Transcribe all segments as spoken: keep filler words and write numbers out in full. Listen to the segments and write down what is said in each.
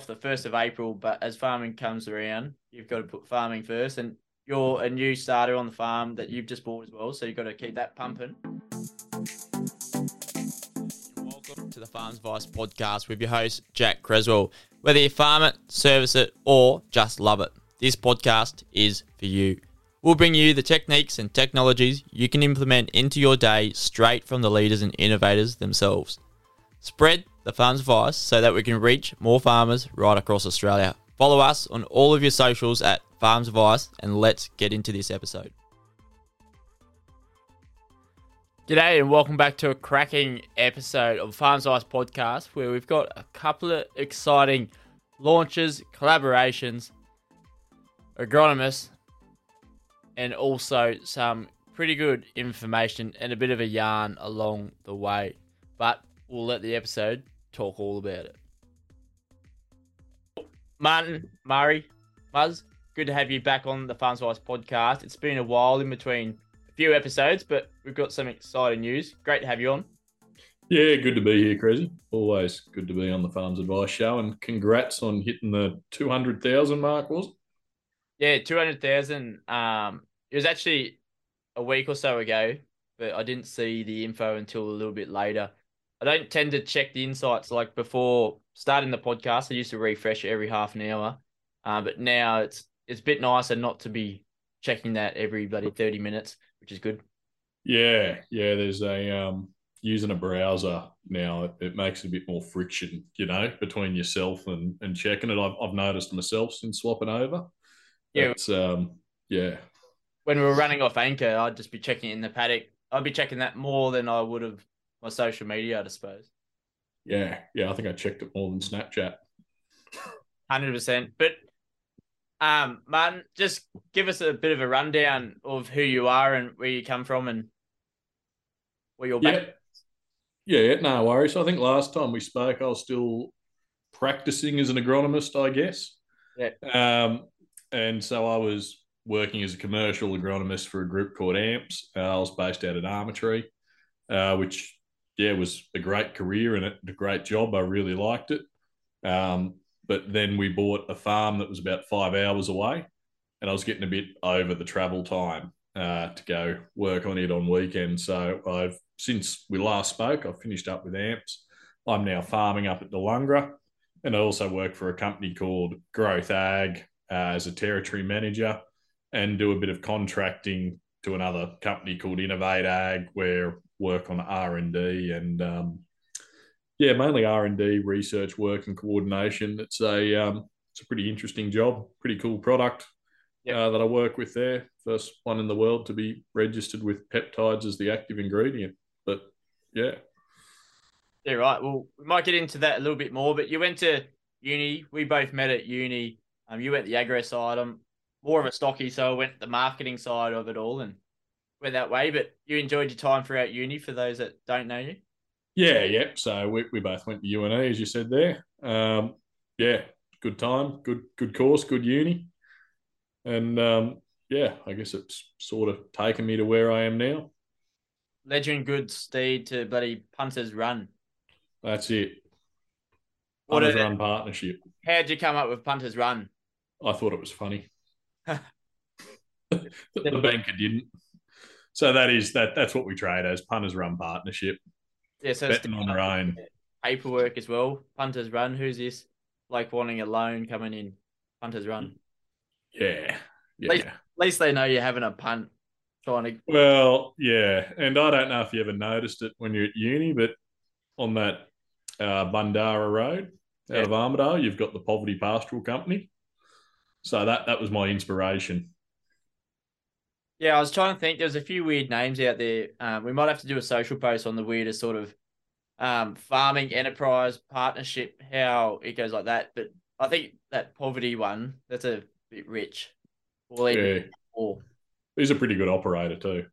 off the first of April, but as farming comes around, you've got to put farming first, and you're a new starter on the farm that you've just bought as well, so you've got to keep that pumping. Welcome to the Farms Advice Podcast with your host, Jack Creswell. Whether you farm it, service it, or just love it, this podcast is for you. We'll bring you the techniques and technologies you can implement into your day straight from the leaders and innovators themselves. Spread the farm's advice so that we can reach more farmers right across Australia. Follow us on all of your socials at Farms Advice, and let's get into this episode. G'day and welcome back to a cracking episode of Farms Advice Podcast, where we've got a couple of exciting launches, collaborations, agronomists, and also some pretty good information and a bit of a yarn along the way. But we'll let the episode talk all about it. Martin Murray, Muzz, good to have you back on the Farms Advice Podcast. It's been a while in between a few episodes, but we've got some exciting news. Great to have you on. Yeah, good to be here, Crazy. Always good to be on the Farms Advice Show, and congrats on hitting the two hundred thousand mark, was it? Yeah, two hundred thousand. Um, it was actually a week or so ago, but I didn't see the info until a little bit later. I don't tend to check the insights. Like before starting the podcast, I used to refresh every half an hour. Uh, but now it's it's a bit nicer not to be checking that every bloody thirty minutes, which is good. Yeah, yeah. There's a um, using a browser now. It, it makes it a bit more friction, you know, between yourself and, and checking it. I've I've noticed myself since swapping over. Yeah, it's, um, yeah. When we were running off Anchor, I'd just be checking In The Paddock. I'd be checking that more than I would have my social media, I suppose. Yeah, yeah, I think I checked it more than Snapchat. one hundred percent. But, um, Martin, just give us a bit of a rundown of who you are and where you come from and where you're back. Yeah, yeah, no worries. I think last time we spoke, I was still practicing as an agronomist, I guess. Yeah. Um, and so I was working as a commercial agronomist for a group called Amps. Uh, I was based out at Armatree, uh, which... yeah, it was a great career and a great job. I really liked it. Um, but then we bought a farm that was about five hours away, and I was getting a bit over the travel time uh, to go work on it on weekends. So I've since we last spoke, I've finished up with Amps. I'm now farming up at Dalungra, and I also work for a company called Growth Ag uh, as a territory manager, and do a bit of contracting to another company called Innovate Ag, where work on R and D and um, yeah, mainly R and D research work and coordination. It's a um, it's a pretty interesting job, pretty cool product yep. uh, that I work with there. First one in the world to be registered with peptides as the active ingredient. But yeah, yeah, right. Well, we might get into that a little bit more. But you went to uni. We both met at uni. Um, you went the agro side. I'm more of a stocky, so I went the marketing side of it all and went that way. But you enjoyed your time throughout uni, for those that don't know you. Yeah, yeah. So we, we both went to U N E, as you said there. Um, yeah, good time, good good course, good uni. And, um, yeah, I guess it's sort of taken me to where I am now. Led you in good stead to bloody Punters Run. That's it. What Punters Run partnership. How'd you come up with Punters Run? I thought it was funny. The banker didn't. So that is that. That's what we trade as, Punters Run Partnership. Yeah, so betting it's on our own paperwork as well. Punters Run. Who's this? Like wanting a loan coming in. Punters Run. Yeah, yeah. At least, at least they know you're having a punt. Trying to. Well, yeah, and I don't know if you ever noticed it when you're at uni, but on that uh, Bundara Road out yeah. of Armadale, you've got the Poverty Pastoral Company. So that that was my inspiration. Yeah, I was trying to think. There's a few weird names out there. Um, we might have to do a social post on the weirdest sort of um, farming enterprise partnership, how it goes like that. But I think that poverty one, that's a bit rich. We'll yeah. More. He's a pretty good operator too.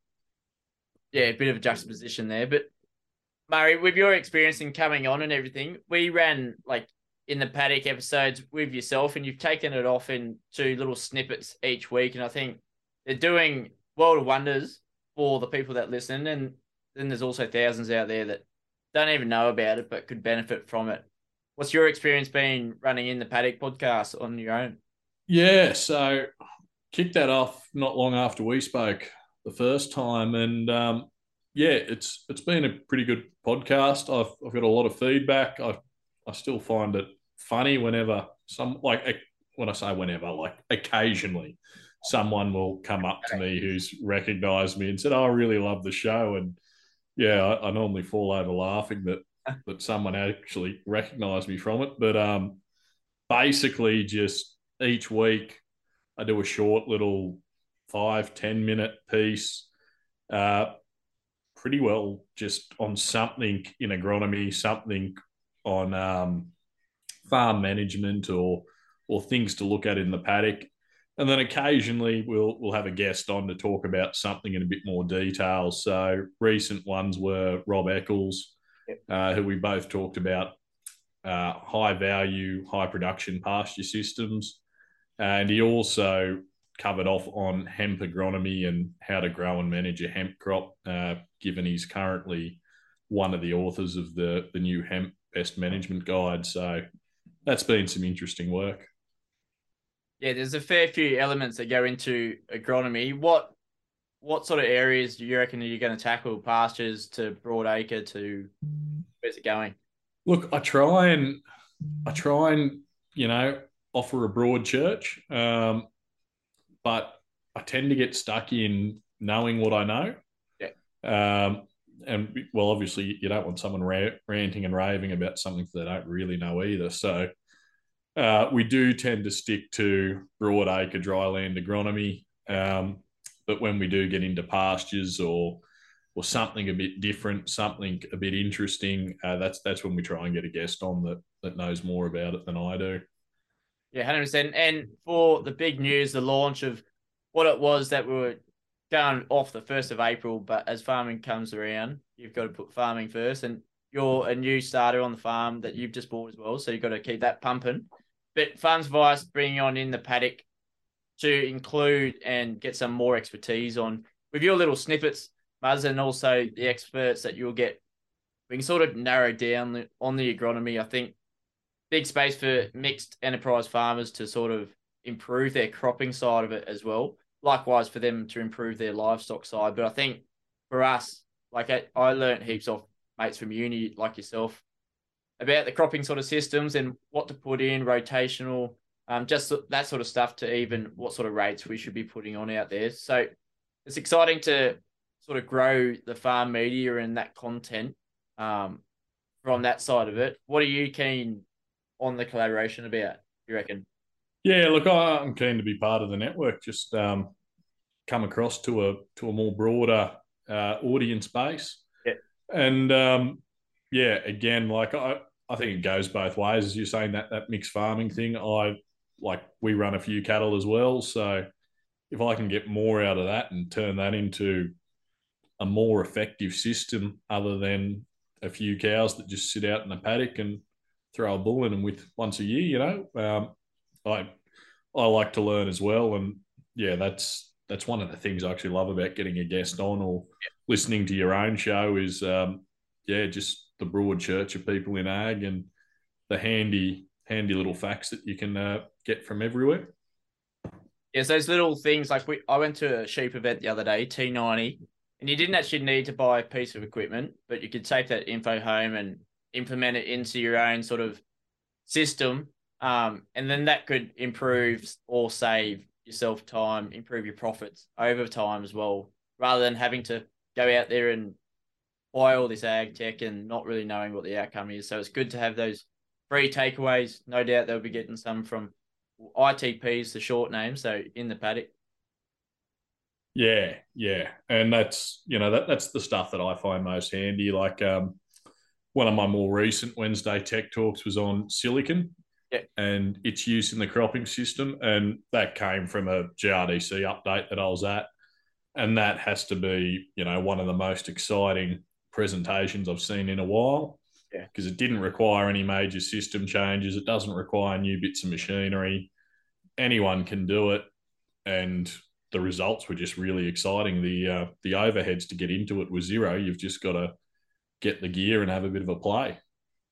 Yeah, a bit of a juxtaposition there. But Murray, with your experience in coming on and everything, we ran like In The Paddock episodes with yourself, and you've taken it off in two little snippets each week. And I think they're doing world of wonders for the people that listen, and then there's also thousands out there that don't even know about it but could benefit from it. What's your experience been running In The Paddock podcast on your own? Yeah, so kicked that off not long after we spoke the first time, and um, yeah, it's it's been a pretty good podcast. I've I've got a lot of feedback. I I still find it funny whenever some like when I say whenever like occasionally someone will come up to me who's recognised me and said, oh, I really love the show, and yeah, I, I normally fall over laughing that that someone actually recognised me from it. But um, basically, just each week I do a short little five, ten minute piece, uh, pretty well just on something in agronomy, something on um, farm management or or things to look at in the paddock. And then occasionally we'll we'll have a guest on to talk about something in a bit more detail. So recent ones were Rob Eccles, uh, who we both talked about uh, high value, high production pasture systems. And he also covered off on hemp agronomy and how to grow and manage a hemp crop, uh, given he's currently one of the authors of the, the new hemp pest management guide. So that's been some interesting work. Yeah, there's a fair few elements that go into agronomy. What what sort of areas do you reckon are you going to tackle? Pastures to broadacre to where's it going? Look, I try and I try and you know offer a broad church, um, but I tend to get stuck in knowing what I know. Yeah. Um, and well, obviously, you don't want someone ra- ranting and raving about something they don't really know either. So. Uh, we do tend to stick to broadacre dryland agronomy, um, but when we do get into pastures or or something a bit different, something a bit interesting, uh, that's that's when we try and get a guest on that that knows more about it than I do. Yeah, one hundred percent. And for the big news, the launch of what it was that we were down off the first of April, but as farming comes around, you've got to put farming first, and you're a new starter on the farm that you've just bought as well, so you've got to keep that pumping. But Farms Advice bringing on In The Paddock to include and get some more expertise on with your little snippets, Muzz, and also the experts that you'll get. We can sort of narrow down the, on the agronomy. I think big space for mixed enterprise farmers to sort of improve their cropping side of it as well. Likewise for them to improve their livestock side. But I think for us, like I, I learned heaps of mates from uni like yourself about the cropping sort of systems and what to put in, rotational, um, just that sort of stuff, to even what sort of rates we should be putting on out there. So it's exciting to sort of grow the farm media and that content um, from that side of it. What are you keen on the collaboration about, you reckon? Yeah, look, I'm keen to be part of the network, just um, come across to a to a more broader uh, audience base. Yeah. And, um, yeah, again, like I, I think it goes both ways. As you're saying, that that mixed farming thing, I like we run a few cattle as well. So if I can get more out of that and turn that into a more effective system other than a few cows that just sit out in the paddock and throw a bull in them with once a year, you know, um, I I like to learn as well. And, yeah, that's that's one of the things I actually love about getting a guest on or listening to your own show is, um, yeah, just – the broad church of people in ag and the handy, handy little facts that you can uh, get from everywhere. Yes, those little things. Like we, I went to a sheep event the other day, T ninety, and you didn't actually need to buy a piece of equipment, but you could take that info home and implement it into your own sort of system. Um, and then that could improve or save yourself time, improve your profits over time as well, rather than having to go out there and buy all this ag tech and not really knowing what the outcome is. So it's good to have those free takeaways. No doubt they'll be getting some from I T Ps, the short name, so In The Paddock. Yeah, yeah. And that's, you know, that that's the stuff that I find most handy. Like um, one of my more recent Wednesday tech talks was on silicon yeah. and its use in the cropping system. And that came from a G R D C update that I was at. And that has to be, you know, one of the most exciting presentations I've seen in a while, because yeah. it didn't require any major system changes. It doesn't require new bits of machinery. Anyone can do it, and the results were just really exciting. The uh, the overheads to get into it were zero. You've just got to get the gear and have a bit of a play.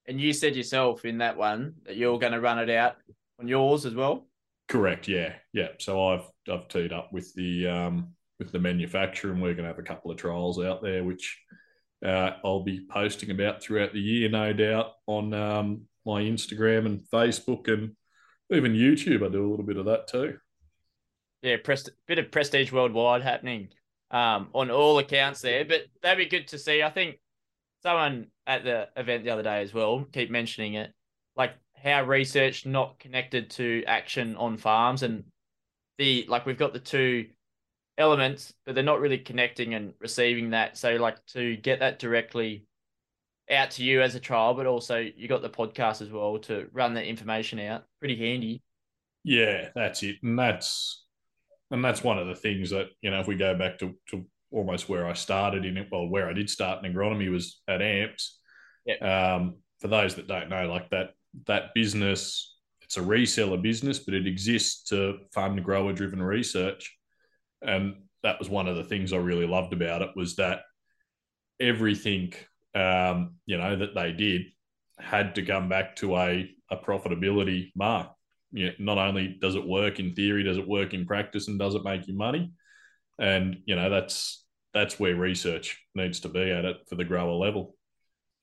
And you said yourself in that one that you're going to run it out on yours as well? Correct, yeah. Yeah. So I've I've teed up with the um with the manufacturer, and we're going to have a couple of trials out there, which uh, I'll be posting about throughout the year, no doubt, on um, my Instagram and Facebook and even YouTube. I do a little bit of that too. Yeah, pres- bit of prestige worldwide happening um, on all accounts there. But that'd be good to see. I think someone at the event the other day as well, keep mentioning it, like how research not connected to action on farms, and the like we've got the two elements, but they're not really connecting and receiving that. So like to get that directly out to you as a trial, but also you got the podcast as well to run that information out. Pretty handy. Yeah, that's it. And that's, and that's one of the things that, you know, if we go back to, to almost where I started in it, well, where I did start in agronomy was at Amps. Yep. Um, for those that don't know, like that, that business, it's a reseller business, but it exists to fund grower driven research. And that was one of the things I really loved about it, was that everything, um, you know, that they did had to come back to a, a profitability mark. You know, not only does it work in theory, does it work in practice, and does it make you money? And, you know, that's that's where research needs to be at it for the grower level.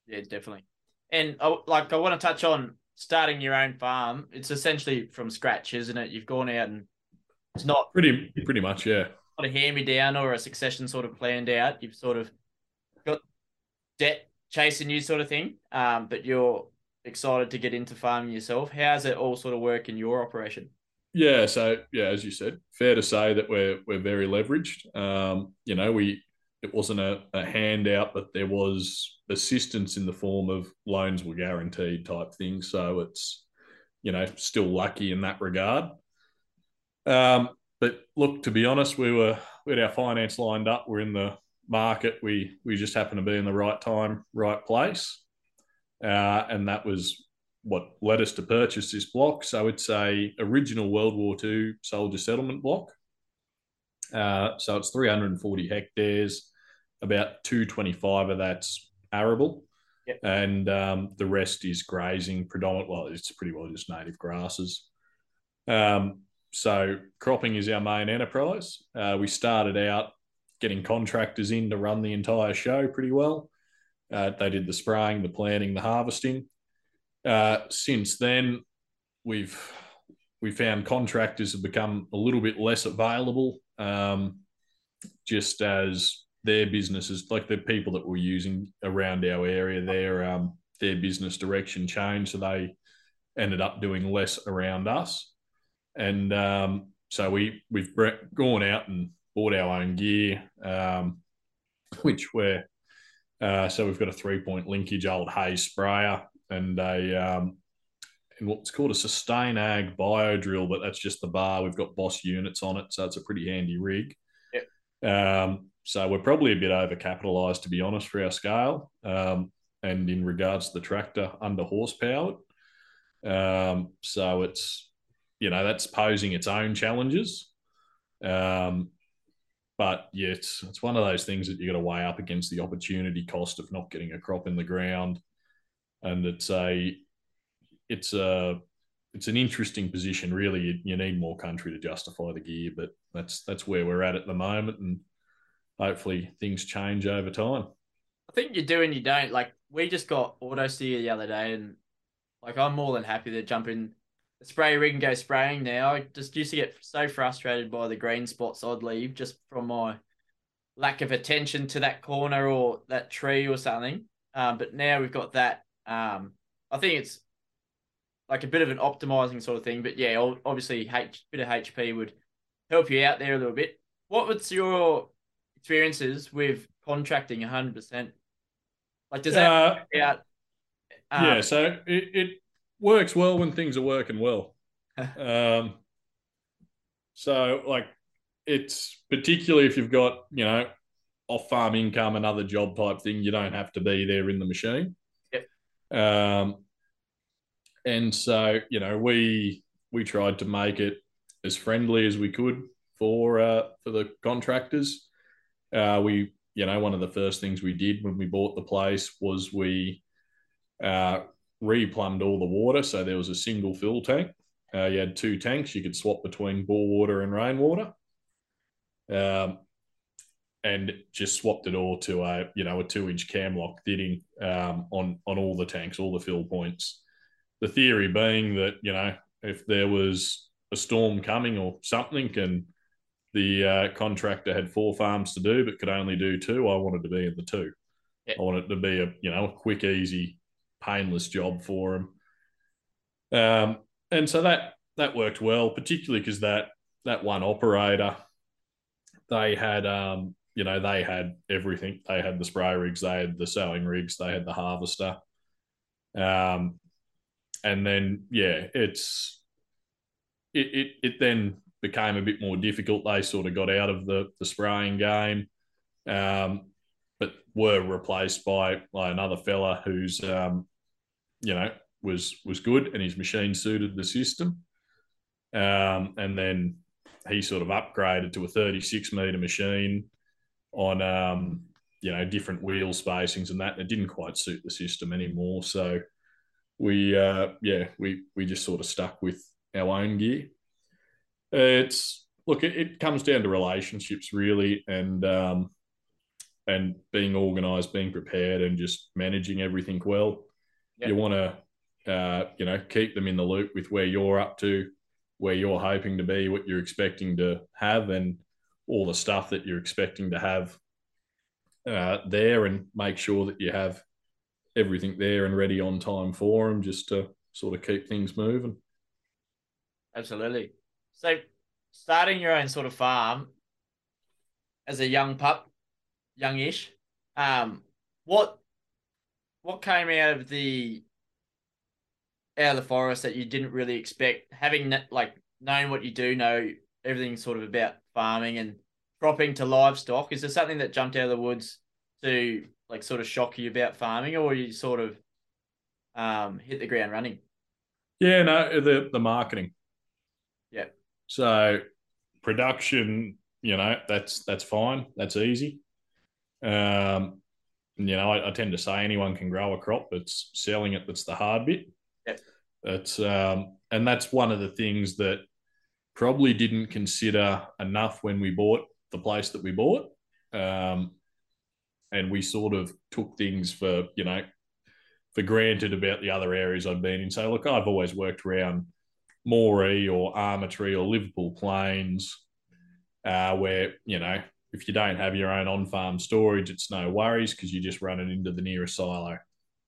Yeah, definitely. And, I, like, I want to touch on starting your own farm. It's essentially from scratch, isn't it? You've gone out and It's not pretty, pretty much, yeah. Not a hand-me-down or a succession sort of planned out. You've sort of got debt chasing you, sort of thing. Um, but you're excited to get into farming yourself. How's it all sort of work in your operation? Yeah, so yeah, as you said, fair to say that we're we're very leveraged. Um, you know, we it wasn't a, a handout, but there was assistance in the form of loans were guaranteed type thing. So it's, you know, still lucky in that regard. Um, but look, to be honest, we were we had our finance lined up. We're in the market. We we just happened to be in the right time, right place, uh, and that was what led us to purchase this block. So it's a original World War Two soldier settlement block. Uh, so it's three hundred forty hectares. About two hundred twenty-five of that's arable, yep. and um, the rest is grazing predominant. Well, it's pretty well just native grasses. Um, So cropping is our main enterprise. Uh, we started out getting contractors in to run the entire show pretty well. Uh, they did the spraying, the planting, the harvesting. Uh, since then, we've we found contractors have become a little bit less available, um, just as their businesses, like the people that we're using around our area, their um, their business direction changed, so they ended up doing less around us. And um, so we, we've gone out and bought our own gear, um, which we're uh, – so we've got a three-point linkage old hay sprayer and a um, and what's called a Sustain Ag bio drill, but that's just the bar. We've got Boss units on it, so it's a pretty handy rig. Yep. Um, so we're probably a bit overcapitalised, to be honest, for our scale. Um, and in regards to the tractor, under horsepower. Um, so it's – you know, that's posing its own challenges. Um, but, yeah, it's, it's one of those things that you've got to weigh up against the opportunity cost of not getting a crop in the ground. And it's a it's a, it's an interesting position, really. You, you need more country to justify the gear, but that's that's where we're at at the moment, and hopefully things change over time. I think you do and you don't. Like, we just got auto steer the other day, and, like, I'm more than happy to jump in spray rig and go spraying now. I just used to get so frustrated by the green spots I'd leave just from my lack of attention to that corner or that tree or something. Um, but now we've got that. Um, I think it's like a bit of an optimizing sort of thing. But yeah, obviously a bit of H P would help you out there a little bit. What was your experiences with contracting one hundred percent? Like, does that uh, work out? Um, yeah, so it... it- works well when things are working well. um, so, like, it's particularly if you've got, you know, off-farm income, another job type thing, you don't have to be there in the machine. Yep. Um, and so, you know, we we tried to make it as friendly as we could for uh, for the contractors. Uh, we, you know, one of the first things we did when we bought the place was we... Uh, replumbed all the water. So there was a single fill tank. Uh, you had two tanks. You could swap between bore water and rainwater. Um, and just swapped it all to a, you know, a two-inch cam lock fitting um, on, on all the tanks, all the fill points. The theory being that, you know, if there was a storm coming or something and the uh, contractor had four farms to do but could only do two, I wanted to be in the two. Yeah. I wanted it to be a, you know, a quick, easy, painless job for them. Um, and so that that worked well, particularly because that that one operator, they had, um, you know, they had everything. They had the spray rigs, they had the sowing rigs, they had the harvester. Um, and then, yeah, it's it it it then became a bit more difficult. They sort of got out of the, the spraying game, um, but were replaced by, by another fella who's, um, you know, was was good and his machine suited the system. Um, and then he sort of upgraded to a thirty-six metre machine on, um, you know, different wheel spacings and that. It didn't quite suit the system anymore. So we, uh, yeah, we we just sort of stuck with our own gear. It's, look, it, it comes down to relationships really, and um, and being organised, being prepared, and just managing everything well. Yep. You want to, uh, you know, keep them in the loop with where you're up to, where you're hoping to be, what you're expecting to have, and all the stuff that you're expecting to have uh, there, and make sure that you have everything there and ready on time for them, just to sort of keep things moving. Absolutely. So starting your own sort of farm as a young pup, youngish, um, what what came out of the out of the forest that you didn't really expect, having that, like, knowing what you do know, everything sort of about farming and cropping to livestock? Is there something that jumped out of the woods to, like, sort of shock you about farming, or you sort of um, hit the ground running? Yeah, no, the the marketing. Yeah. So production, you know, that's that's fine. That's easy. Um, you know, I, I tend to say anyone can grow a crop. It's selling it that's the hard bit. Yep. That's um, and that's one of the things that probably didn't consider enough when we bought the place that we bought. Um, and we sort of took things for, you know, for granted about the other areas I've been in. So look, I've always worked around Moree or Armatree or Liverpool Plains, uh, where, you know, if you don't have your own on-farm storage, it's no worries because you just run it into the nearest silo.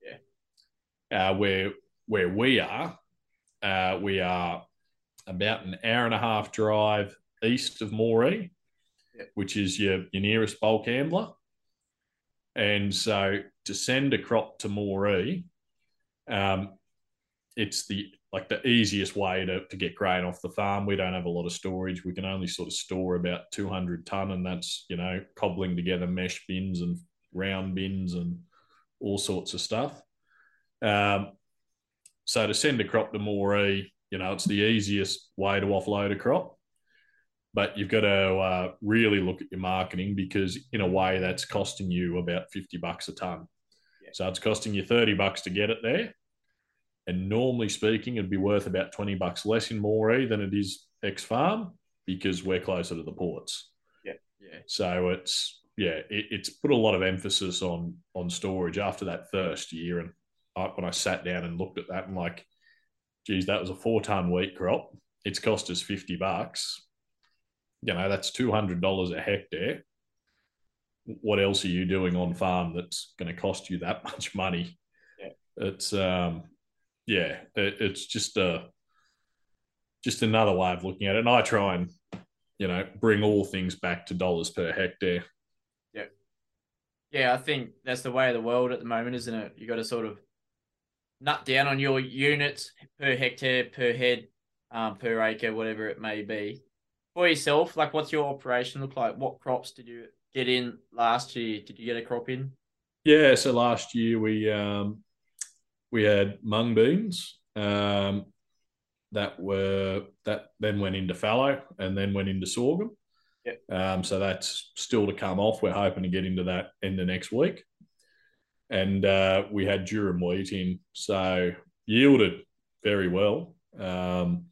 Yeah. Uh, where where we are, uh, we are about an hour and a half drive east of Moree, yeah, which is your, your nearest bulk handler. And so to send a crop to Moree, um, it's the like the easiest way to, to get grain off the farm. We don't have a lot of storage. We can only sort of store about two hundred tonne, and that's, you know, cobbling together mesh bins and round bins and all sorts of stuff. Um, so to send a crop to Moree, you know, it's the easiest way to offload a crop, but you've got to uh, really look at your marketing, because in a way that's costing you about fifty bucks a tonne. Yeah. So it's costing you thirty bucks to get it there. And normally speaking, it'd be worth about twenty bucks less in Moree than it is X Farm, because we're closer to the ports. Yeah, yeah. So it's, yeah, it, it's put a lot of emphasis on on storage after that first year. And I, when I sat down and looked at that, and like, geez, that was a four ton wheat crop. It's cost us fifty bucks. You know, that's two hundred dollars a hectare. What else are you doing on farm that's going to cost you that much money? Yeah. It's, um. Yeah, it's just a just another way of looking at it, and I try and, you know, bring all things back to dollars per hectare. Yeah, yeah, I think that's the way of the world at the moment, isn't it? You got to sort of nut down on your units per hectare, per head, um, per acre, whatever it may be. For yourself, like, what's your operation look like? What crops did you get in last year? Did you get a crop in? Yeah, so last year we. Um, We had mung beans um, that were that then went into fallow and then went into sorghum. Yep. Um, so that's still to come off. We're hoping to get into that in the next week. And uh, we had durum wheat in. So yielded very well, um,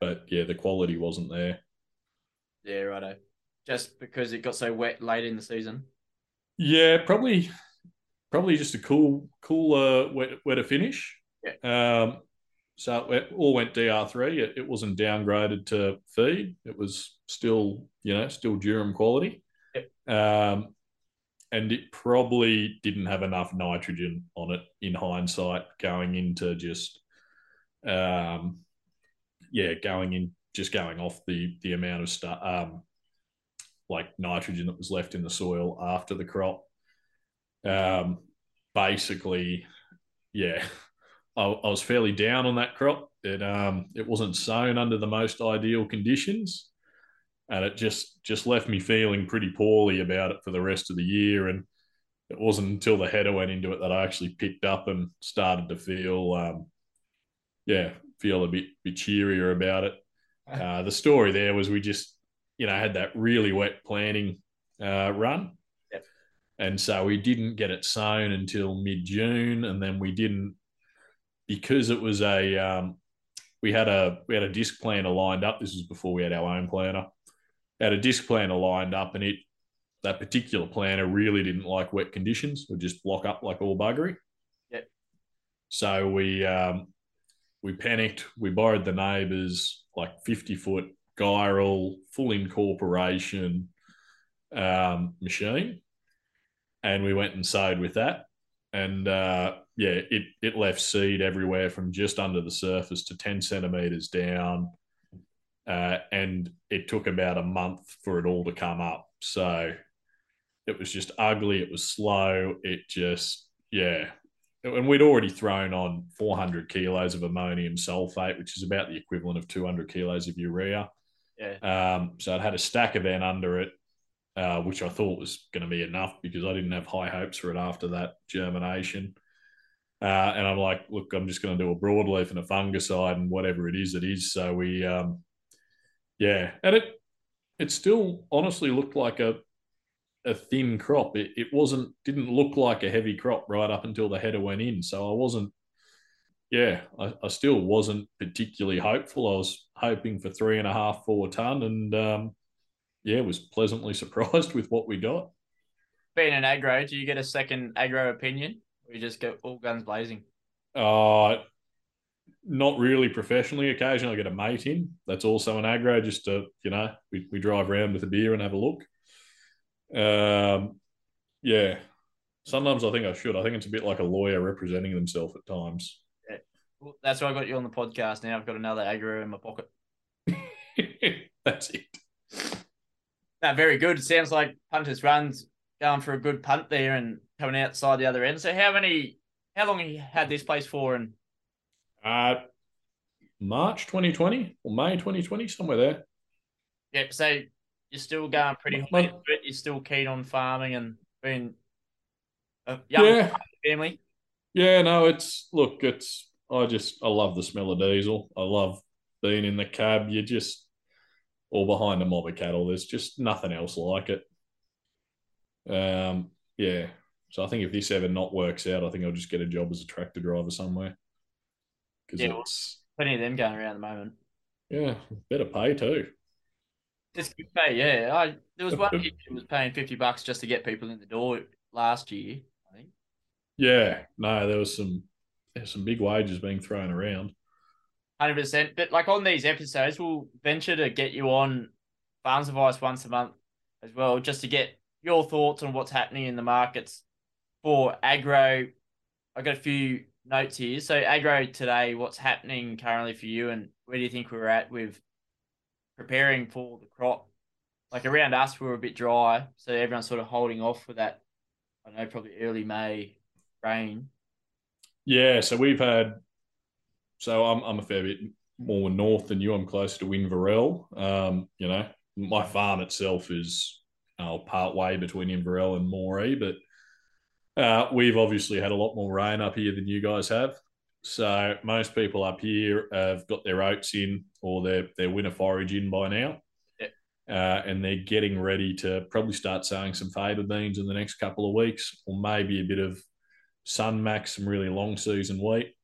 but yeah, the quality wasn't there. Yeah, righto. Just because it got so wet late in the season. Yeah, probably, probably just a cool, cool, uh, wet, wetter finish. Yeah. Um, so it all went D R three. It, it wasn't downgraded to feed. It was still, you know, still durum quality. Yeah. Um, and it probably didn't have enough nitrogen on it in hindsight going into just, um, yeah, going in just going off the the amount of stuff. Um, like nitrogen that was left in the soil after the crop. Um, basically, yeah, I, I was fairly down on that crop. It um, it wasn't sown under the most ideal conditions, and it just just left me feeling pretty poorly about it for the rest of the year. And it wasn't until the header went into it that I actually picked up and started to feel, um, yeah, feel a bit, bit cheerier about it. Uh, the story there was we just, you know, had that really wet planting uh, run. Yep. And so we didn't get it sown until mid-June. And then we didn't, because it was a, um, we had a we had a disc planter lined up. This was before we had our own planter. Had a disc planter lined up, and it, that particular planter really didn't like wet conditions. It would just block up like all buggery. Yep. So we, um, we panicked. We borrowed the neighbour's like fifty-foot, Gyral, full incorporation um, machine, and we went and sowed with that. And uh, yeah, it it left seed everywhere from just under the surface to ten centimetres down, uh, and it took about a month for it all to come up. So it was just ugly. It was slow. It just, yeah. And we'd already thrown on four hundred kilos of ammonium sulphate, which is about the equivalent of two hundred kilos of urea. Yeah. Um, so I'd had a stack of N under it, uh, which I thought was going to be enough because I didn't have high hopes for it after that germination. Uh, and I'm like, look, I'm just going to do a broadleaf and a fungicide and whatever it is, it is. So we, um, yeah. And it it still honestly looked like a a thin crop. It, it wasn't, didn't look like a heavy crop right up until the header went in. So I wasn't, yeah, I, I still wasn't particularly hopeful. I was hoping for three and a half, four ton, and um, yeah, was pleasantly surprised with what we got. Being an aggro, do you get a second aggro opinion, or you just get all guns blazing? Uh, not really professionally. Occasionally I get a mate in. That's also an aggro, just to, you know, we, we drive around with a beer and have a look. Um, yeah, sometimes I think I should. I think it's a bit like a lawyer representing themselves at times. Yeah. Well, that's why I got you on the podcast now. I've got another aggro in my pocket. That's it. No, very good. It sounds like Punters Run's going for a good punt there and coming outside the other end. So how many, how long have you had this place for? And uh, March twenty twenty or May twenty twenty, somewhere there. Yep. Yeah, so you're still going pretty high into it. You're still keen on farming and being a young yeah. family. Yeah, no, it's, look, it's, I just, I love the smell of diesel. I love being in the cab. You're just all behind a mob of cattle. There's just nothing else like it. Um, yeah. So I think if this ever not works out, I think I'll just get a job as a tractor driver somewhere. Yeah, well, plenty of them going around at the moment. Yeah, better pay too. It's good pay, yeah. I, there was one year who was paying fifty bucks just to get people in the door last year, I think. Yeah, no, there was some there's some big wages being thrown around. one hundred percent. But like on these episodes, we'll venture to get you on Farms Advice once a month as well, just to get your thoughts on what's happening in the markets for agro. I got a few notes here. So agro today, what's happening currently for you, and where do you think we're at with preparing for the crop? Like around us, we were a bit dry, so everyone's sort of holding off for that, I don't know, probably early May rain. Yeah, so we've had, so I'm I'm a fair bit more north than you. I'm closer to Inverell. Um, you know, my farm itself is uh, part way between Inverell and Moree, but uh, we've obviously had a lot more rain up here than you guys have. So most people up here have got their oats in or their, their winter forage in by now. Yeah. Uh, and they're getting ready to probably start sowing some faba beans in the next couple of weeks, or maybe a bit of sunmax, some really long season wheat.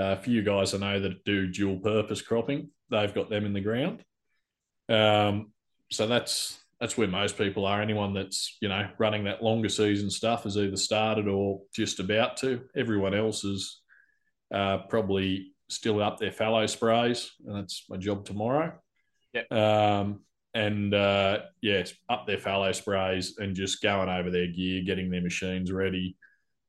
Uh, for you guys I know that do dual purpose cropping, they've got them in the ground. Um, so that's that's where most people are. Anyone that's, you know, running that longer season stuff has either started or just about to. Everyone else is uh, probably still up their fallow sprays, and that's my job tomorrow. Yep. Um, and, uh, yeah, up their fallow sprays and just going over their gear, getting their machines ready,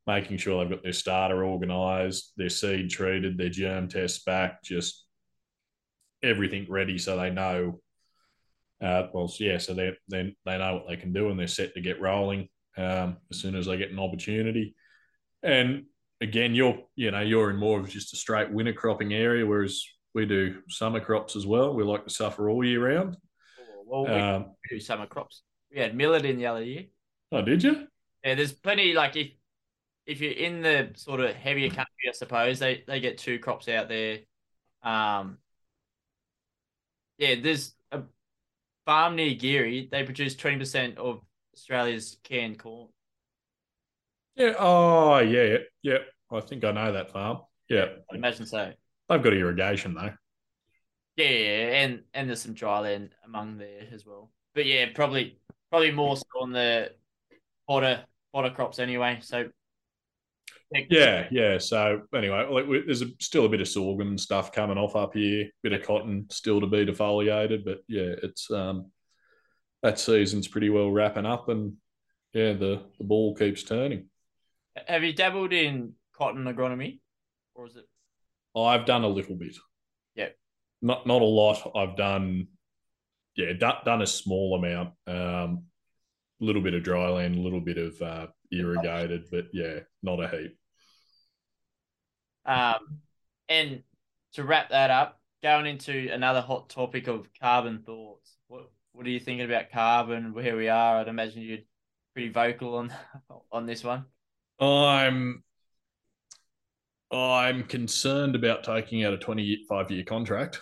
making sure they've got their starter organised, their seed treated, their germ tests back, just everything ready so they know. Uh, well, yeah, so they they they know what they can do and they're set to get rolling um, as soon as they get an opportunity. And again, you're you know you're in more of just a straight winter cropping area, whereas we do summer crops as well. We like to suffer all year round. Well, we um, do summer crops. We had millet in the other year. Oh, did you? Yeah, there's plenty. Like if if you're in the sort of heavier country, I suppose they they get two crops out there. Um, yeah, there's. Farm near Geary, they produce twenty percent of Australia's canned corn. Yeah. Oh, yeah. Yeah. I think I know that farm. Yeah. I imagine so. They've got irrigation, though. Yeah. And and there's some dry land among there as well. But, yeah, probably probably more so on the fodder, fodder crops anyway. So, yeah. Yeah. So, anyway, there's a, still a bit of sorghum and stuff coming off up here, bit of cotton still to be defoliated. But, yeah, it's um, that season's pretty well wrapping up and, yeah, the, the ball keeps turning. Have you dabbled in cotton agronomy or is it? I've done a little bit. Yeah. Not not a lot. I've done, yeah, done, done a small amount, um, a little bit of dry land, a little bit of uh, irrigated, but, yeah, not a heap. Um, and to wrap that up, going into another hot topic of carbon thoughts. What what are you thinking about carbon? Where we are? I'd imagine you're pretty vocal on on this one. I'm I'm concerned about taking out a twenty-five year contract.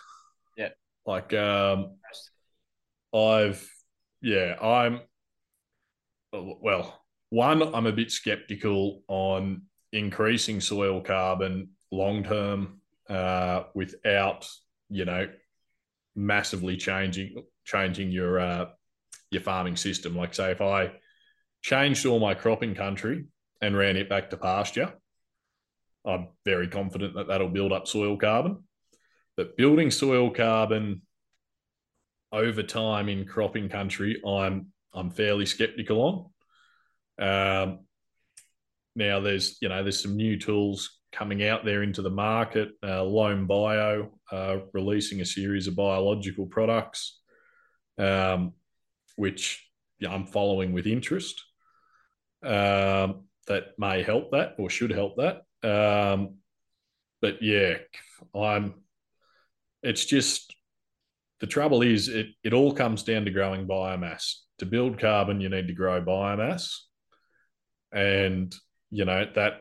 Yeah, like um, I've yeah I'm well one I'm a bit skeptical on increasing soil carbon long term uh, without, you know, massively changing changing your uh, your farming system. Like, say, if I changed all my cropping country and ran it back to pasture, I'm very confident that that'll build up soil carbon. But building soil carbon over time in cropping country, I'm I'm fairly skeptical on. Um, Now, there's, you know, there's some new tools coming out there into the market. Uh, Lone Bio uh, releasing a series of biological products, um, which yeah, I'm following with interest. Um, that may help that or should help that. Um, but, yeah, I'm. It's just the trouble is it, it all comes down to growing biomass. To build carbon, you need to grow biomass. And you know, that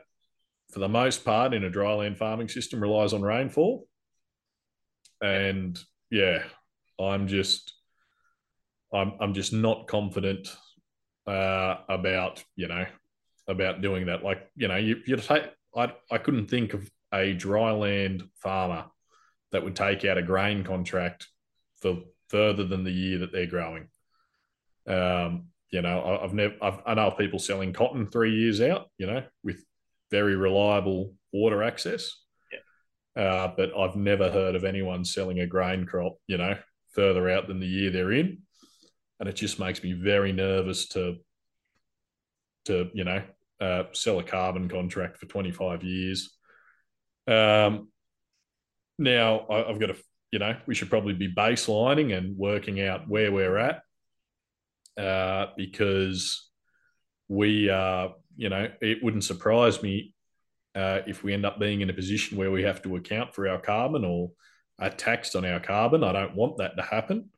for the most part in a dryland farming system relies on rainfall. And yeah, I'm just, I'm, I'm just not confident uh, about, you know, about doing that. Like, you know, you, you take, I, I couldn't think of a dryland farmer that would take out a grain contract for further than the year that they're growing. Um, You know, I've never, I've, I know people selling cotton three years out, you know, with very reliable water access. Yeah. Uh, but I've never heard of anyone selling a grain crop, you know, further out than the year they're in. And it just makes me very nervous to, to you know, uh, sell a carbon contract for twenty-five years. Um, now I, I've got to, you know, we should probably be baselining and working out where we're at. Uh, because we are, uh, you know, it wouldn't surprise me uh, if we end up being in a position where we have to account for our carbon or are taxed on our carbon. I don't want that to happen,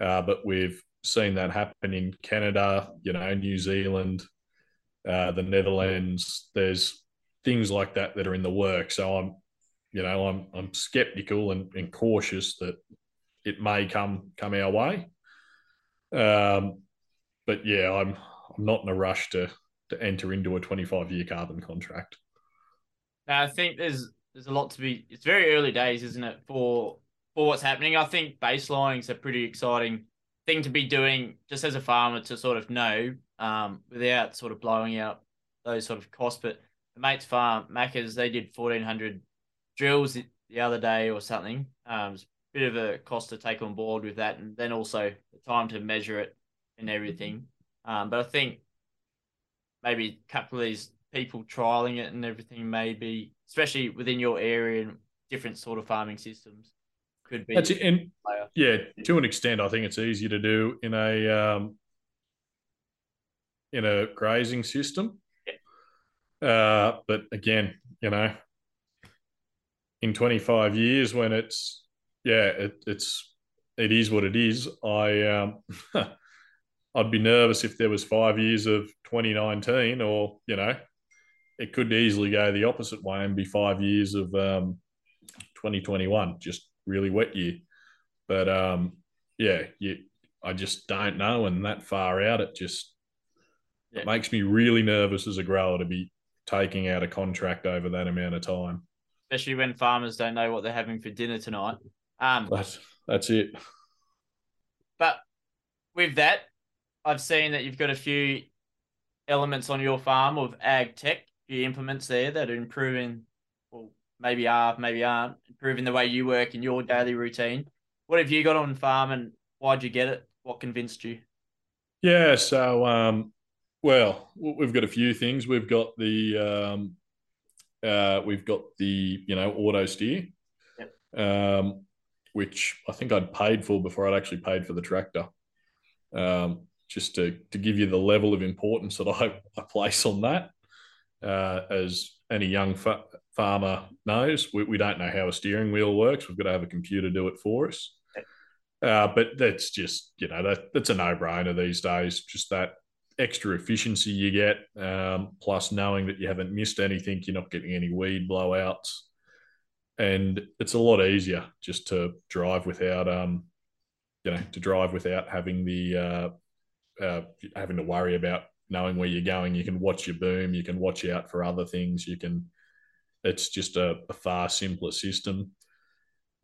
uh, but we've seen that happen in Canada, you know, New Zealand, uh, the Netherlands. There's things like that that are in the works. So I'm, you know, I'm I'm skeptical and, and cautious that it may come come our way. Um, but yeah, I'm I'm not in a rush to to enter into a twenty-five year carbon contract. Now, I think there's there's a lot to be, it's very early days, isn't it, for for what's happening. I think baselining's a pretty exciting thing to be doing just as a farmer to sort of know um, without sort of blowing out those sort of costs. But the mate's farm, Macca's, they did fourteen hundred drills the other day or something. Um, it's a bit of a cost to take on board with that, and then also the time to measure it and everything. Um, but I think maybe a couple of these people trialing it and everything, maybe especially within your area and different sort of farming systems, could be. That's it. And yeah, to an extent, I think it's easier to do in a um, in a grazing system. Yeah. Uh, but again, you know, in twenty-five years, when it's yeah, it, it's it is what it is. I um, I'd be nervous if there was five years of twenty nineteen, or you know, it could easily go the opposite way and be five years of um, twenty twenty-one, just really wet year. But um, yeah, you, I just don't know. And that far out, it just yeah. it makes me really nervous as a grower to be taking out a contract over that amount of time. Especially when farmers don't know what they're having for dinner tonight. Um, that's, that's it. But with that, I've seen that you've got a few elements on your farm of ag tech, few implements there that are improving, or maybe are, maybe aren't, improving the way you work in your daily routine. What have you got on farm, and why'd you get it? What convinced you? Yeah, so, um, well, we've got a few things. We've got the, um, uh, we've got the, you know, auto steer, yep. um, which I think I'd paid for before I'd actually paid for the tractor. Um, just to, to give you the level of importance that I, I place on that. Uh, as any young fa- farmer knows, we, we don't know how a steering wheel works. We've got to have a computer do it for us. Uh, but that's just, you know, that, that's a no-brainer these days, just that extra efficiency you get, um, plus knowing that you haven't missed anything, you're not getting any weed blowouts. And it's a lot easier just to drive without, um, you know, to drive without having the... Uh, Uh, having to worry about knowing where you're going. You can watch your boom, you can watch out for other things, you can, it's just a, a far simpler system.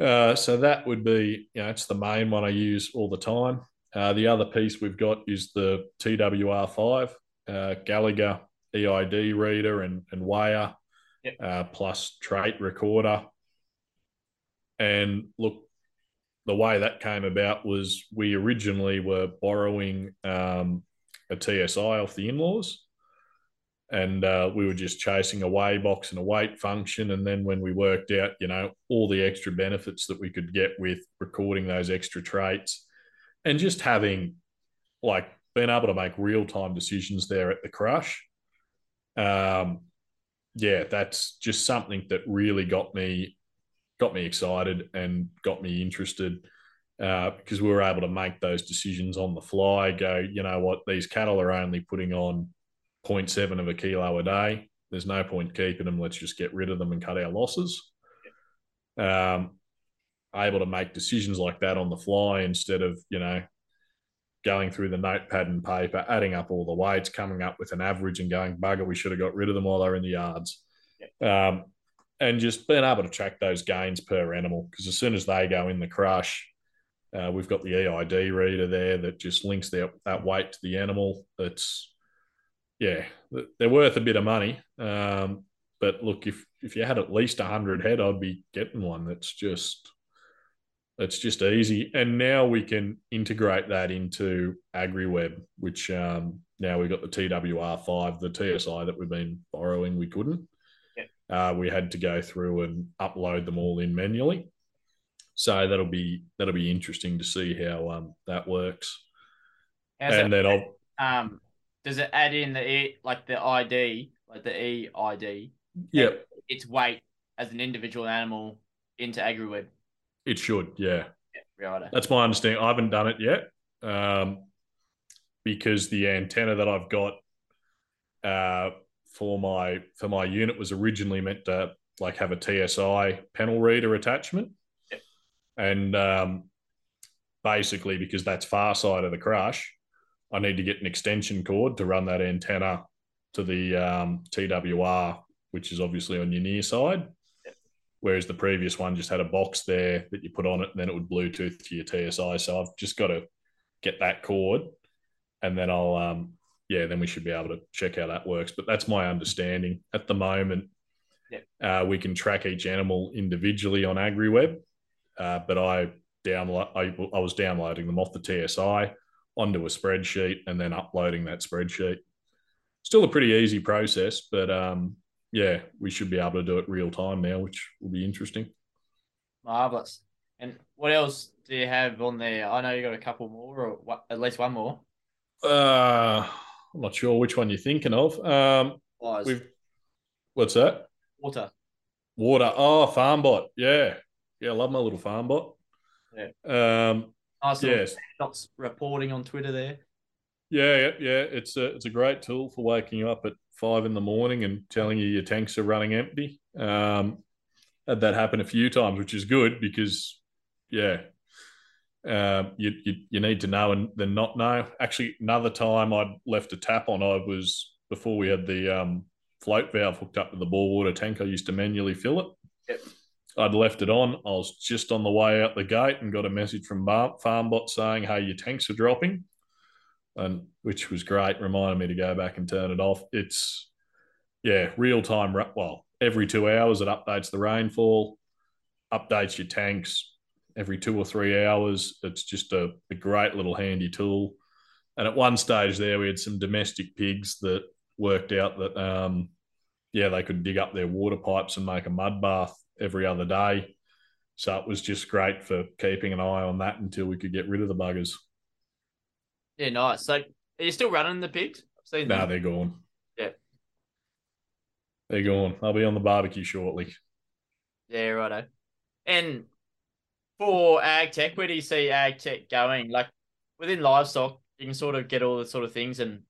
Uh, so that would be, you know, it's the main one I use all the time. Uh, the other piece we've got is the T W R five, uh, Gallagher E I D reader and, and weigher, yep. uh, plus trait recorder. And look, the way that came about was we originally were borrowing um, a T S I off the in-laws, and uh, we were just chasing a weigh box and a weight function. And then when we worked out, you know, all the extra benefits that we could get with recording those extra traits and just having, like, being able to make real-time decisions there at the crush. Um, yeah, that's just something that really got me got me excited and got me interested, uh, because we were able to make those decisions on the fly, go, you know what, these cattle are only putting on zero point seven of a kilo a day. There's no point keeping them. Let's just get rid of them and cut our losses. Um, able to make decisions like that on the fly instead of, you know, going through the notepad and paper, adding up all the weights, coming up with an average and going, bugger, we should have got rid of them while they were in the yards. Yeah. Um, And just being able to track those gains per animal, because as soon as they go in the crush, uh, we've got the E I D reader there that just links their, that weight to the animal. That's, yeah, they're worth a bit of money. Um, but look, if if you had at least one hundred head, I'd be getting one. That's just, that's just easy. And now we can integrate that into AgriWeb, which um, now we've got the T W R five, the T S I that we've been borrowing, we couldn't. Uh, we had to go through and upload them all in manually, so that'll be that'll be interesting to see how um, that works. How's and it, then I'll um, does it add in the e, like the I D, like the E I D? Yep, its weight as an individual animal into AgriWeb. It should, yeah. yeah right. That's my understanding. I haven't done it yet, um, because the antenna that I've got. Uh, for my for my unit was originally meant to like have a T S I panel reader attachment. Yep. And um, basically because that's far side of the crush, I need to get an extension cord to run that antenna to the um, T W R, which is obviously on your near side. Yep. whereas the previous one just had a box there that you put on it and then it would Bluetooth to your T S I. So I've just got to get that cord, and then I'll, um, yeah, then we should be able to check how that works. But that's my understanding at the moment. Yep. Uh, we can track each animal individually on AgriWeb, uh, but I download, I, I was downloading them off the T S I onto a spreadsheet and then uploading that spreadsheet. Still a pretty easy process, but um, yeah, we should be able to do it real time now, which will be interesting. Marvellous. And what else do you have on there? I know you got a couple more, or what, at least one more. Uh, I'm not sure which one you're thinking of. Um, we've, what's that? Water. Water. Oh, FarmBot. Yeah. Yeah, I love my little FarmBot. Yeah. Um, nice little yes. Shots reporting on Twitter there. Yeah, yeah, yeah. It's a, it's a great tool for waking you up at five in the morning and telling you your tanks are running empty. Um, had that happen a few times, which is good because, yeah, um, you, you you need to know and then not know. Actually, another time I'd left a tap on, I was, before we had the um, float valve hooked up to the bore water tank, I used to manually fill it. Yep. I'd left it on. I was just on the way out the gate and got a message from FarmBot saying, hey, your tanks are dropping, and which was great, reminded me to go back and turn it off. It's, yeah, real-time, well, every two hours it updates the rainfall, updates your tanks every two or three hours. It's just a, a great little handy tool. And at one stage there, we had some domestic pigs that worked out that, um, yeah, they could dig up their water pipes and make a mud bath every other day. So it was just great for keeping an eye on that until we could get rid of the buggers. Yeah, nice. So, are you still running the pigs? I've seen them. No, they're gone. Yeah. They're gone. I'll be on the barbecue shortly. Yeah, righto. And for ag tech, where do you see ag tech going? Like, within livestock, you can sort of get all the sort of things, and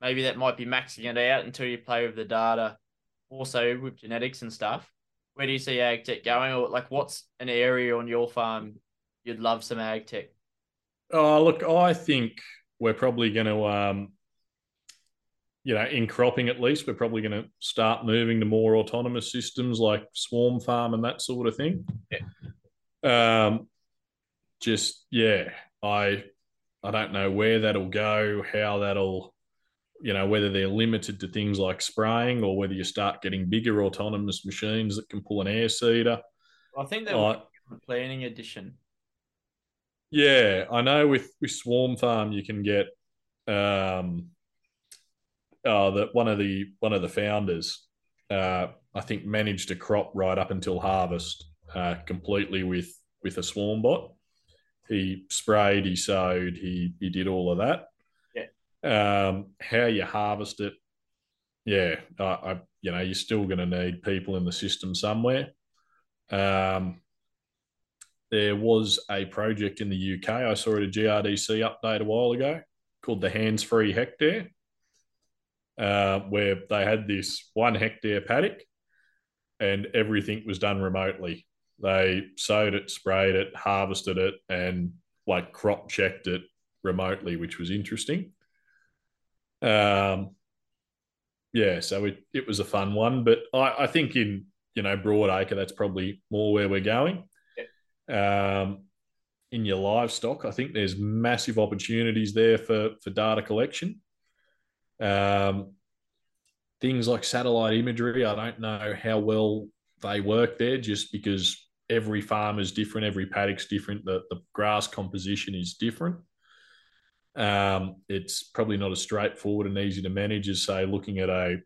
maybe that might be maxing it out until you play with the data, also with genetics and stuff. Where do you see ag tech going? Or, like, what's an area on your farm you'd love some ag tech? Oh, look, I think we're probably going to, um, you know, in cropping at least, we're probably going to start moving to more autonomous systems like Swarm Farm and that sort of thing. Yeah. Um, just, yeah, I I don't know where that'll go, how that'll, you know, whether they're limited to things like spraying or whether you start getting bigger autonomous machines that can pull an air seeder. I think that would be a planning edition. Yeah, I know with, with Swarm Farm you can get um uh that one of the one of the founders uh I think managed a crop right up until harvest uh completely with with a Swarm bot. He sprayed, he sowed, he he did all of that. Yeah. Um how you harvest it, yeah, I, I you know, you're still gonna need people in the system somewhere. Um There was a project in the U K, I saw at a G R D C update a while ago, called the Hands Free Hectare, uh, where they had this one hectare paddock and everything was done remotely. They sowed it, sprayed it, harvested it, and like crop checked it remotely, which was interesting. Um, yeah, so it, it was a fun one, but I, I think in, you know, broadacre, that's probably more where we're going. Um, in your livestock, I think there's massive opportunities there for, for data collection. Um, things like satellite imagery, I don't know how well they work there just because every farm is different, every paddock's different, the, the grass composition is different. Um, it's probably not as straightforward and easy to manage as, say, looking at a,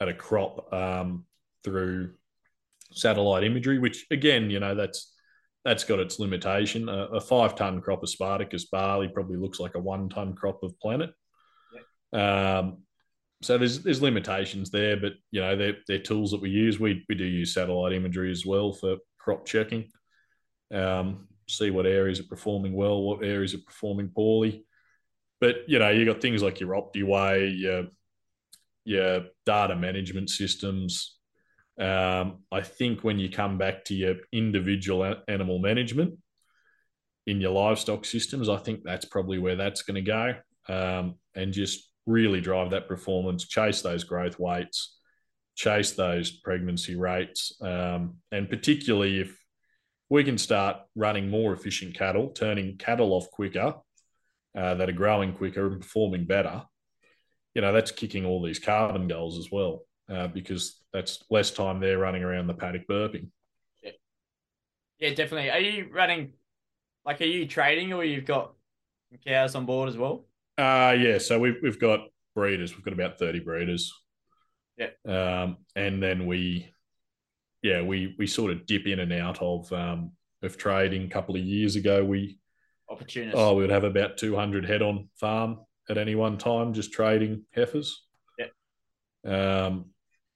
at a crop um, through satellite imagery, which, again, you know, that's That's got its limitation. A, a five-tonne crop of Spartacus barley probably looks like a one-tonne crop of Planet. Yeah. Um, so there's there's limitations there, but, you know, they're, they're tools that we use. We we do use satellite imagery as well for crop checking, um, see what areas are performing well, what areas are performing poorly. But, you know, you got things like your OptiWay, your, your data management systems. Um, I think when you come back to your individual animal management in your livestock systems, I think that's probably where that's going to go, um, and just really drive that performance, chase those growth weights, chase those pregnancy rates. Um, and particularly if we can start running more efficient cattle, turning cattle off quicker, uh, that are growing quicker and performing better, you know, that's kicking all these carbon goals as well, uh, because that's less time they're running around the paddock burping. Yeah, yeah, definitely. Are you running, like, are you trading or you've got cows on board as well? Uh, yeah, so we've, we've got breeders. We've got about thirty breeders. Yeah. Um, and then we, yeah, we we sort of dip in and out of um, of trading. A couple of years ago, we opportunists. Oh, we would have about two hundred head on farm at any one time, just trading heifers. Yeah. Um,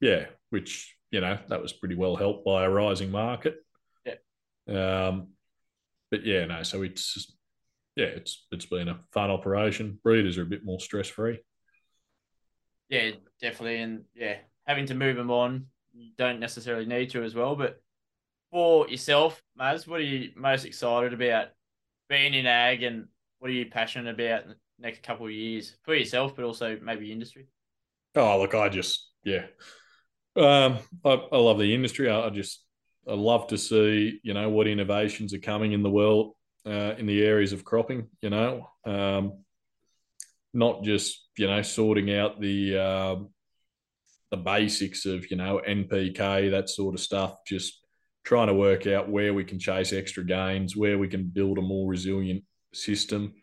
yeah, which, you know, that was pretty well helped by a rising market. Yeah. Um, but yeah, no, so it's just, yeah, it's it's been a fun operation. Breeders are a bit more stress-free. Yeah, definitely. And yeah, having to move them on, you don't necessarily need to as well. But for yourself, Maz, what are you most excited about being in ag, and what are you passionate about in the next couple of years for yourself, but also maybe industry? Oh, look, I just, yeah. Um, I, I love the industry. I, I just, I love to see, you know, what innovations are coming in the world. Uh, in the areas of cropping, you know, um, not just, you know, sorting out the uh, the basics of, you know, N P K, that sort of stuff, just trying to work out where we can chase extra gains, where we can build a more resilient system.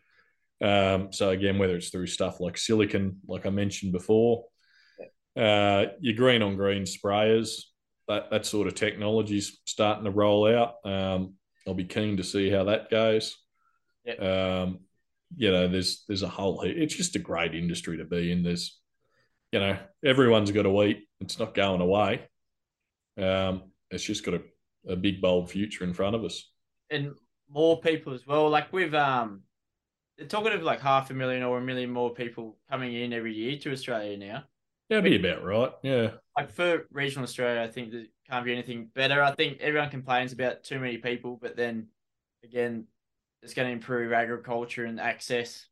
Um, so, again, whether it's through stuff like silicon, like I mentioned before, uh, your green-on-green sprayers, that, that sort of technology is starting to roll out. Um I'll be keen to see how that goes. Yep. Um, you know, there's there's a whole heap. It's just a great industry to be in. There's, you know, everyone's got to eat. It's not going away. Um, it's just got a, a big, bold future in front of us. And more people as well. Like we've, um, they're talking of like half a million or a million more people coming in every year to Australia now. That'd be about right, yeah. Like for regional Australia, I think there can't be anything better. I think everyone complains about too many people, but then, again, it's going to improve agriculture and access,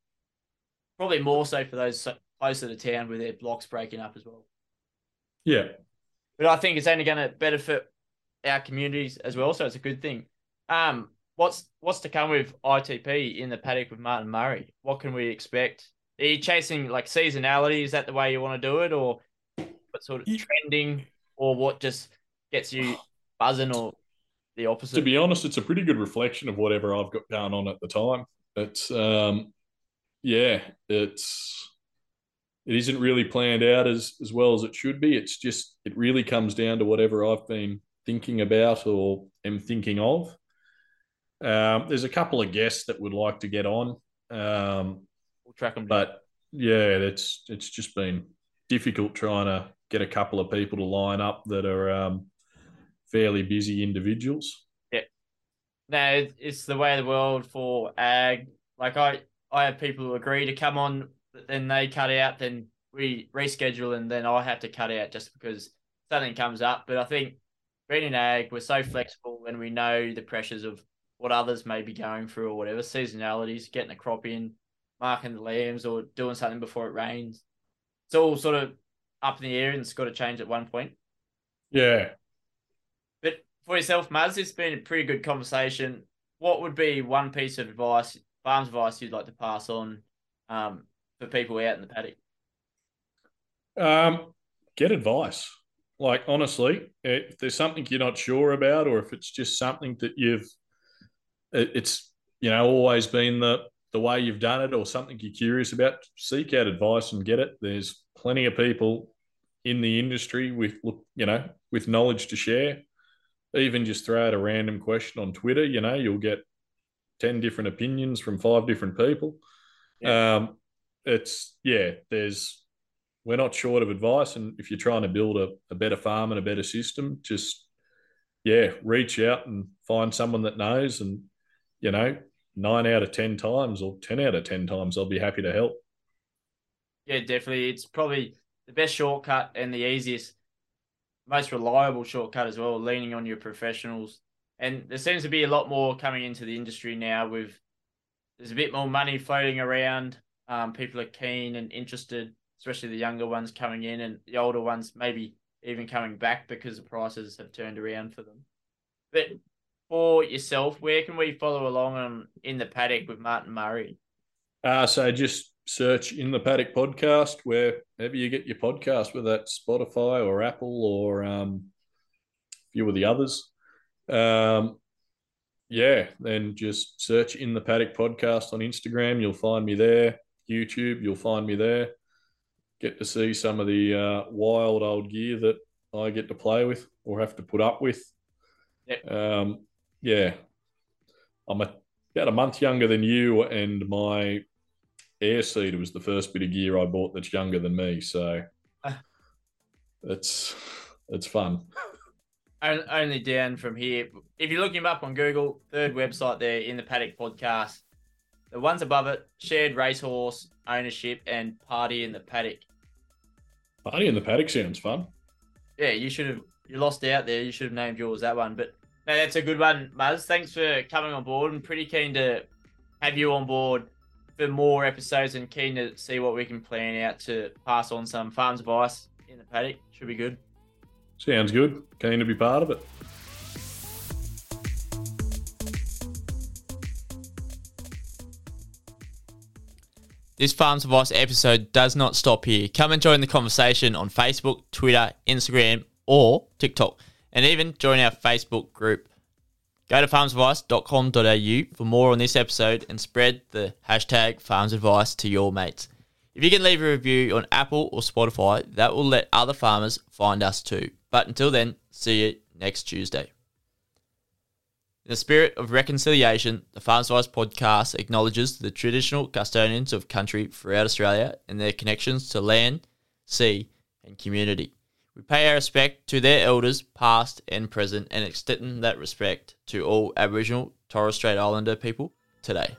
probably more so for those closer to town with their blocks breaking up as well. Yeah. But I think it's only going to benefit our communities as well, so it's a good thing. Um, what's what's to come with I T P in the paddock with Martin Murray? What can we expect? Are you chasing like seasonality? Is that the way you want to do it, or what sort of yeah. trending, or what just gets you buzzing, or the opposite? To be honest, it's a pretty good reflection of whatever I've got going on at the time. It's um, yeah, it's it isn't really planned out as as well as it should be. It's just it really comes down to whatever I've been thinking about or am thinking of. Um, there's a couple of guests that would like to get on. Um, track them down. But yeah, that's it's just been difficult trying to get a couple of people to line up that are um fairly busy individuals. Yeah, no, it's the way of the world for ag. Like I I have people who agree to come on, but then they cut out, then we reschedule, and then I have to cut out just because something comes up. But I think being in ag, we're so flexible, and we know the pressures of what others may be going through or whatever, seasonalities, getting a crop in, marking the lambs, or doing something before it rains. It's all sort of up in the air, and it's got to change at one point. Yeah. But for yourself, Maz, it's been a pretty good conversation. What would be one piece of advice, farm's advice, you'd like to pass on um, for people out in the paddock? Um, get advice. Like, honestly, if there's something you're not sure about, or if it's just something that you've, it's, you know, always been the, the way you've done it, or something you're curious about, seek out advice and get it. There's plenty of people in the industry with, you know, with knowledge to share. Even just throw out a random question on Twitter, you know, you'll get ten different opinions from five different people. Yeah. Um, it's, yeah, there's, we're not short of advice. And if you're trying to build a, a better farm and a better system, just, yeah, reach out and find someone that knows. And, you know, nine out of ten times or ten out of ten times, I'll be happy to help. Yeah, definitely. It's probably the best shortcut and the easiest, most reliable shortcut as well, leaning on your professionals. And there seems to be a lot more coming into the industry now with, there's a bit more money floating around. Um, people are keen and interested, especially the younger ones coming in, and the older ones maybe even coming back because the prices have turned around for them. But for yourself, where can we follow along on In the Paddock with Martin Murray? Uh, so just search In the Paddock Podcast wherever you get your podcast, whether that's Spotify or Apple or um, a few of the others. Um, yeah, then just search In the Paddock Podcast on Instagram. You'll find me there. YouTube, you'll find me there. Get to see some of the uh, wild old gear that I get to play with or have to put up with. Yep. Um, yeah. I'm a, about a month younger than you, and my air seeder was the first bit of gear I bought that's younger than me. So uh, it's, it's fun. Only down from here. If you look him up on Google, third website there, In the Paddock Podcast. The ones above it, shared racehorse ownership and party in the paddock. Party in the paddock sounds fun. Yeah, you should have, you lost out there. You should have named yours that one. But no, that's a good one, Muzz. Thanks for coming on board. I'm pretty keen to have you on board for more episodes and keen to see what we can plan out to pass on some farms advice in the paddock. Should be good. Sounds good. Keen to be part of it. This Farms Advice episode does not stop here. Come and join the conversation on Facebook, Twitter, Instagram, or TikTok, and even join our Facebook group. Go to farms advice dot com dot a u for more on this episode and spread the hashtag Farms Advice to your mates. If you can leave a review on Apple or Spotify, that will let other farmers find us too. But until then, see you next Tuesday. In the spirit of reconciliation, the Farms Advice podcast acknowledges the traditional custodians of country throughout Australia and their connections to land, sea and community. We pay our respect to their elders, past and present, and extend that respect to all Aboriginal, Torres Strait Islander people today.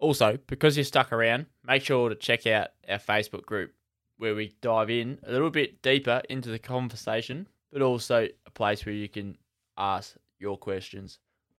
Also, because you're stuck around, make sure to check out our Facebook group, where we dive in a little bit deeper into the conversation, but also a place where you can ask your questions.